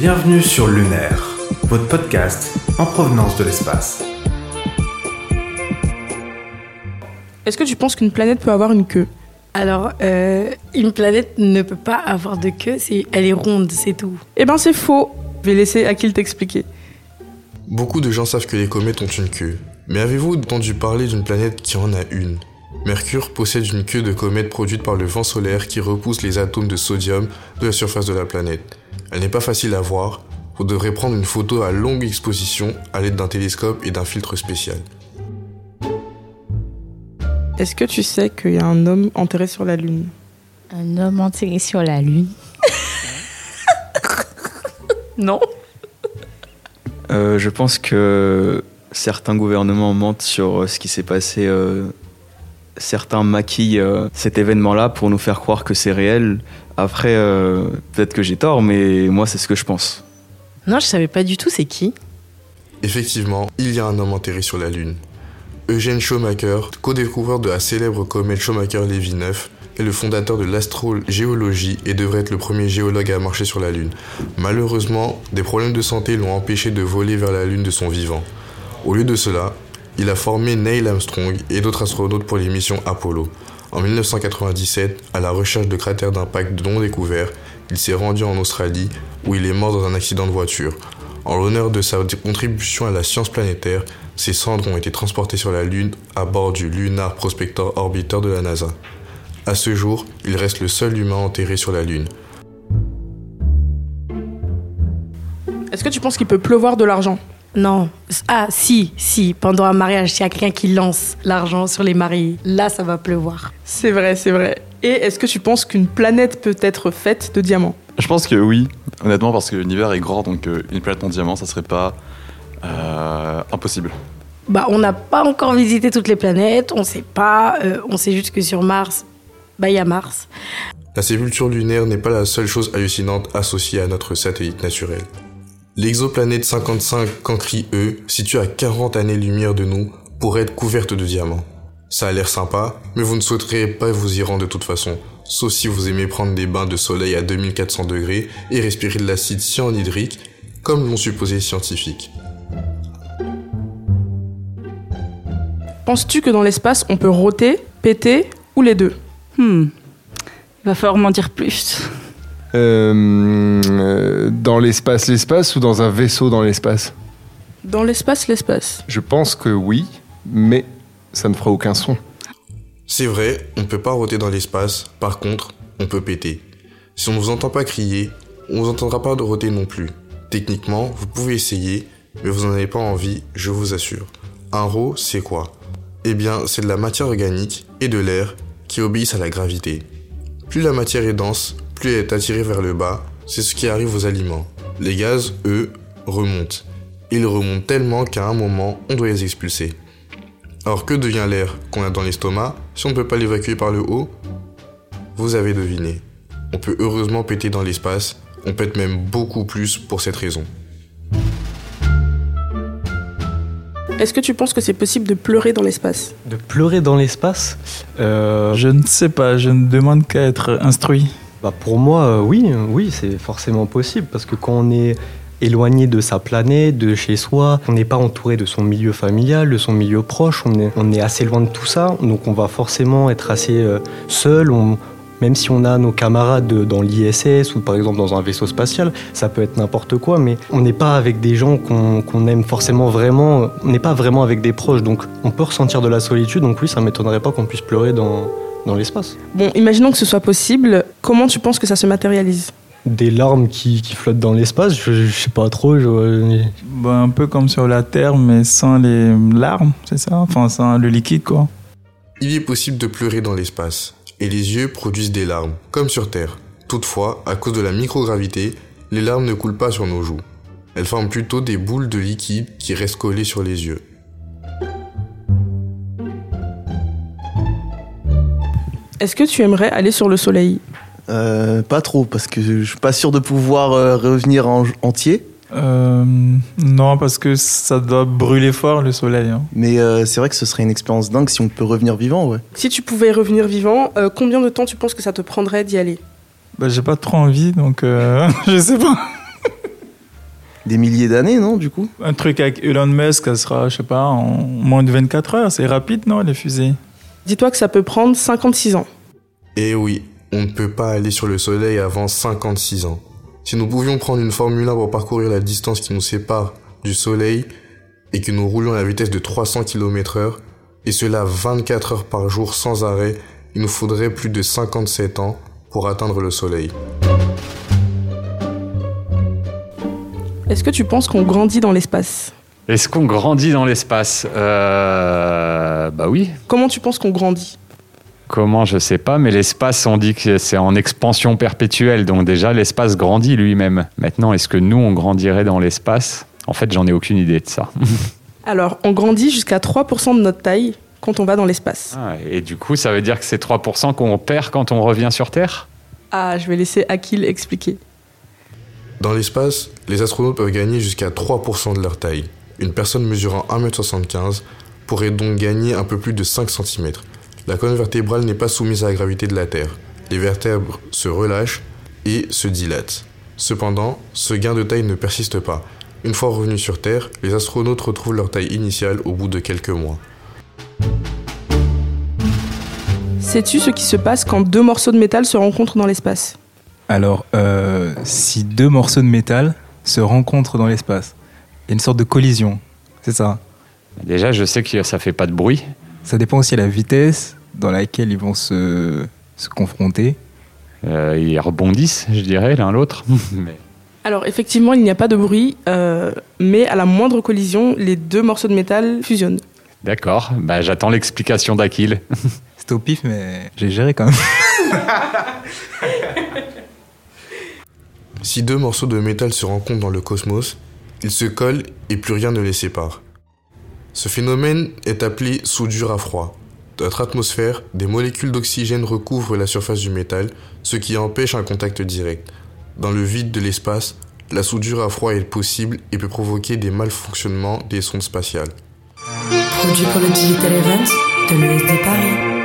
Bienvenue sur Lunaire, votre podcast en provenance de l'espace. Est-ce que tu penses qu'une planète peut avoir une queue ? Alors, une planète ne peut pas avoir de queue, elle est ronde, c'est tout. Eh ben c'est faux. Je vais laisser Akil t'expliquer. Beaucoup de gens savent que les comètes ont une queue. Mais avez-vous entendu parler d'une planète qui en a une ? Mercure possède une queue de comète produite par le vent solaire qui repousse les atomes de sodium de la surface de la planète. Elle n'est pas facile à voir, vous devrez prendre une photo à longue exposition à l'aide d'un télescope et d'un filtre spécial. Est-ce que tu sais qu'il y a un homme enterré sur la Lune ? Un homme enterré sur la Lune ? Non. Je pense que certains gouvernements mentent sur ce qui s'est passé. Certains maquillent cet événement-là pour nous faire croire que c'est réel. Après, peut-être que j'ai tort, mais moi, c'est ce que je pense. Non, je savais pas du tout, c'est qui ? Effectivement, il y a un homme enterré sur la Lune. Eugène Shoemaker, co-découvreur de la célèbre comète Shoemaker-Levy 9, est le fondateur de l'astrogéologie et devrait être le premier géologue à marcher sur la Lune. Malheureusement, des problèmes de santé l'ont empêché de voler vers la Lune de son vivant. Au lieu de cela, il a formé Neil Armstrong et d'autres astronautes pour les missions Apollo. En 1997, à la recherche de cratères d'impact non découverts, il s'est rendu en Australie où il est mort dans un accident de voiture. En l'honneur de sa contribution à la science planétaire, ses cendres ont été transportées sur la Lune à bord du Lunar Prospector Orbiter de la NASA. À ce jour, il reste le seul humain enterré sur la Lune. Est-ce que tu penses qu'il peut pleuvoir de l'argent ? Non. Ah, si, pendant un mariage, s'il y a quelqu'un qui lance l'argent sur les mariés, là, ça va pleuvoir. C'est vrai. Et est-ce que tu penses qu'une planète peut être faite de diamants ? Je pense que oui, honnêtement, parce que l'univers est grand, donc une planète en diamant, ça serait pas impossible. Bah, on n'a pas encore visité toutes les planètes, on sait pas, on sait juste que sur Mars, il y a Mars. La sépulture lunaire n'est pas la seule chose hallucinante associée à notre satellite naturel. L'exoplanète 55 Cancri-E, située à 40 années-lumière de nous, pourrait être couverte de diamants. Ça a l'air sympa, mais vous ne souhaiterez pas vous y rendre de toute façon, sauf si vous aimez prendre des bains de soleil à 2400 degrés et respirer de l'acide cyanhydrique, comme l'ont supposé les scientifiques. Penses-tu que dans l'espace, on peut roter, péter ou les deux ? Il va falloir m'en dire plus. Dans l'espace ou dans un vaisseau dans l'espace ? Dans l'espace. Je pense que oui, mais ça ne fera aucun son. C'est vrai, on ne peut pas roter dans l'espace, par contre, on peut péter. Si on ne vous entend pas crier, on ne vous entendra pas de roter non plus. Techniquement, vous pouvez essayer, mais vous n'en avez pas envie, je vous assure. Un rot, c'est quoi ? Eh bien, c'est de la matière organique et de l'air qui obéissent à la gravité. Plus la matière est dense, plus elle est attirée vers le bas, c'est ce qui arrive aux aliments. Les gaz, eux, remontent. Ils remontent tellement qu'à un moment, on doit les expulser. Alors que devient l'air qu'on a dans l'estomac si on ne peut pas l'évacuer par le haut ? Vous avez deviné. On peut heureusement péter dans l'espace, on pète même beaucoup plus pour cette raison. Est-ce que tu penses que c'est possible de pleurer dans l'espace ? De pleurer dans l'espace ? Je ne sais pas, je ne demande qu'à être instruit. Bah pour moi, oui, c'est forcément possible, parce que quand on est éloigné de sa planète, de chez soi, on n'est pas entouré de son milieu familial, de son milieu proche, on est assez loin de tout ça, donc on va forcément être assez seul, même si on a nos camarades dans l'ISS ou par exemple dans un vaisseau spatial, ça peut être n'importe quoi, mais on n'est pas avec des gens qu'on aime forcément vraiment, on n'est pas vraiment avec des proches, donc on peut ressentir de la solitude, donc oui, ça ne m'étonnerait pas qu'on puisse pleurer dans l'espace. Bon, imaginons que ce soit possible, comment tu penses que ça se matérialise ? Des larmes qui flottent dans l'espace, je sais pas trop. Un peu comme sur la Terre, mais sans les larmes, c'est ça ? Enfin, sans le liquide, quoi. Il est possible de pleurer dans l'espace, et les yeux produisent des larmes, comme sur Terre. Toutefois, à cause de la microgravité, les larmes ne coulent pas sur nos joues. Elles forment plutôt des boules de liquide qui restent collées sur les yeux. Est-ce que tu aimerais aller sur le soleil ? Pas trop, parce que je suis pas sûr de pouvoir revenir entier. Non, parce que ça doit brûler fort le soleil. Hein. Mais c'est vrai que ce serait une expérience dingue si on peut revenir vivant, ouais. Si tu pouvais revenir vivant, combien de temps tu penses que ça te prendrait d'y aller ? J'ai pas trop envie, donc je sais pas. des milliers d'années, non, du coup ? Un truc avec Elon Musk, ça sera, je sais pas, en moins de 24 heures. C'est rapide, non, les fusées ? Dis-toi que ça peut prendre 56 ans. Eh oui, on ne peut pas aller sur le Soleil avant 56 ans. Si nous pouvions prendre une Formule 1 pour parcourir la distance qui nous sépare du Soleil et que nous roulions à la vitesse de 300 km/h, et cela 24 heures par jour sans arrêt, il nous faudrait plus de 57 ans pour atteindre le Soleil. Est-ce que tu penses qu'on grandit dans l'espace ? Est-ce qu'on grandit dans l'espace ? Bah oui. Comment tu penses qu'on grandit ? Comment, je sais pas, mais l'espace, on dit que c'est en expansion perpétuelle, donc déjà l'espace grandit lui-même. Maintenant, est-ce que nous, on grandirait dans l'espace ? En fait, j'en ai aucune idée de ça. Alors, on grandit jusqu'à 3% de notre taille quand on va dans l'espace. Ah, et du coup, ça veut dire que c'est 3% qu'on perd quand on revient sur Terre ? Ah, je vais laisser Akil expliquer. Dans l'espace, les astronautes peuvent gagner jusqu'à 3% de leur taille. Une personne mesurant 1m75 pourrait donc gagner un peu plus de 5 cm. La colonne vertébrale n'est pas soumise à la gravité de la Terre. Les vertèbres se relâchent et se dilatent. Cependant, ce gain de taille ne persiste pas. Une fois revenus sur Terre, les astronautes retrouvent leur taille initiale au bout de quelques mois. Sais-tu ce qui se passe quand deux morceaux de métal se rencontrent dans l'espace ? Alors, si deux morceaux de métal se rencontrent dans l'espace, il y a une sorte de collision, c'est ça ? Déjà, je sais que ça fait pas de bruit. Ça dépend aussi de la vitesse dans laquelle ils vont se confronter. Ils rebondissent, je dirais, l'un l'autre. Mais... Alors, effectivement, il n'y a pas de bruit, mais à la moindre collision, les deux morceaux de métal fusionnent. D'accord, bah, j'attends l'explication d'Akil. C'était au pif, mais j'ai géré quand même. Si deux morceaux de métal se rencontrent dans le cosmos, ils se collent et plus rien ne les sépare. Ce phénomène est appelé soudure à froid. Dans notre atmosphère, des molécules d'oxygène recouvrent la surface du métal, ce qui empêche un contact direct. Dans le vide de l'espace, la soudure à froid est possible et peut provoquer des malfonctionnements des sondes spatiales. Produit pour le Digital Event de l'ESD Paris.